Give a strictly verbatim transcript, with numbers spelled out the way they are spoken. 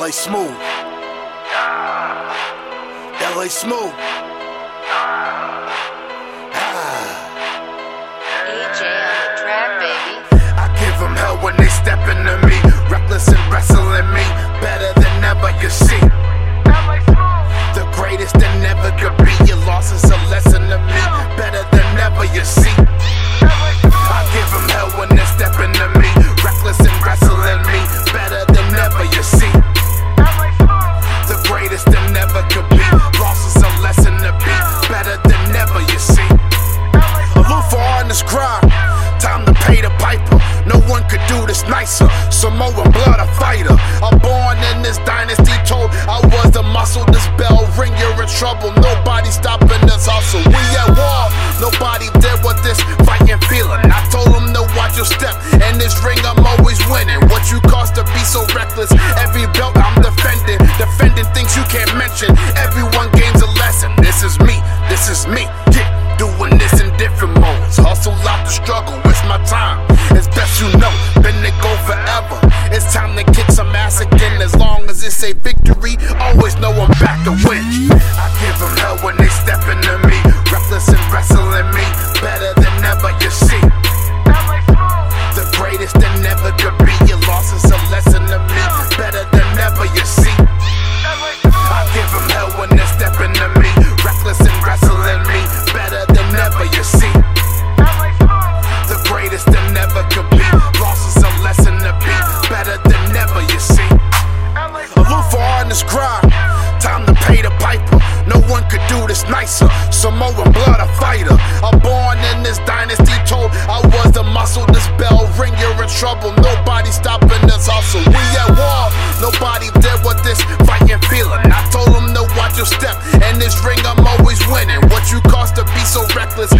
La Smooth. That La Smooth. D J on the track, baby. I give them hell when they steppin' to me. Reckless and wrestling me. Better than ever, you see. The greatest that never could be. Your loss is a lesson to me. Better than ever, you see. I give them hell when they steppin' to me. Reckless and wrestling me. Better than ever, you see. The greatest that never could be. Loss is a lesson to be. Better than ever, you see. Aloof for all in this crowd. Time to pay the piper. No one could do this nicer. Samoan blood, a fighter. I'm born in this dynasty. Told I was the muscle. This bell ring, you're in trouble. Nobody stopping this hustle. We at war. Nobody did what this fighting feeling. I told them to watch your step. In this ring, I'm always winning. What you cost to be so reckless. Every belt I'm defending. Defending things you can't mention. Everyone gains a lesson. This is me. This is me. Yeah. Doing this in different modes. Hustle out the struggle. It's my time. It's best you know. Been to go forever. It's time to kick some ass again. As long as it's a victory, always know I'm back to win. I give them hell when they step into me. Reckless and wrestling me. Better than ever, you see. The greatest that never could be. Your loss is a lesson to me. Better than ever, you see. I give them hell when they step into me. Reckless and wrestling me. Better than ever, you see. The greatest that never could be. Loss is a lesson to be. Better than ever, you see. Aloof for all in this crowd. Time to pay the piper. No one could do this nicer. Samoan blood, a fighter. I'm born in this dynasty. Told I was the muscle. This bell ring, you're in trouble. Nobody stopping this hustle. We at war. Nobody did what this fighting feeling. I told them to watch your step. In this ring, I'm always winning. What you cost to be so reckless.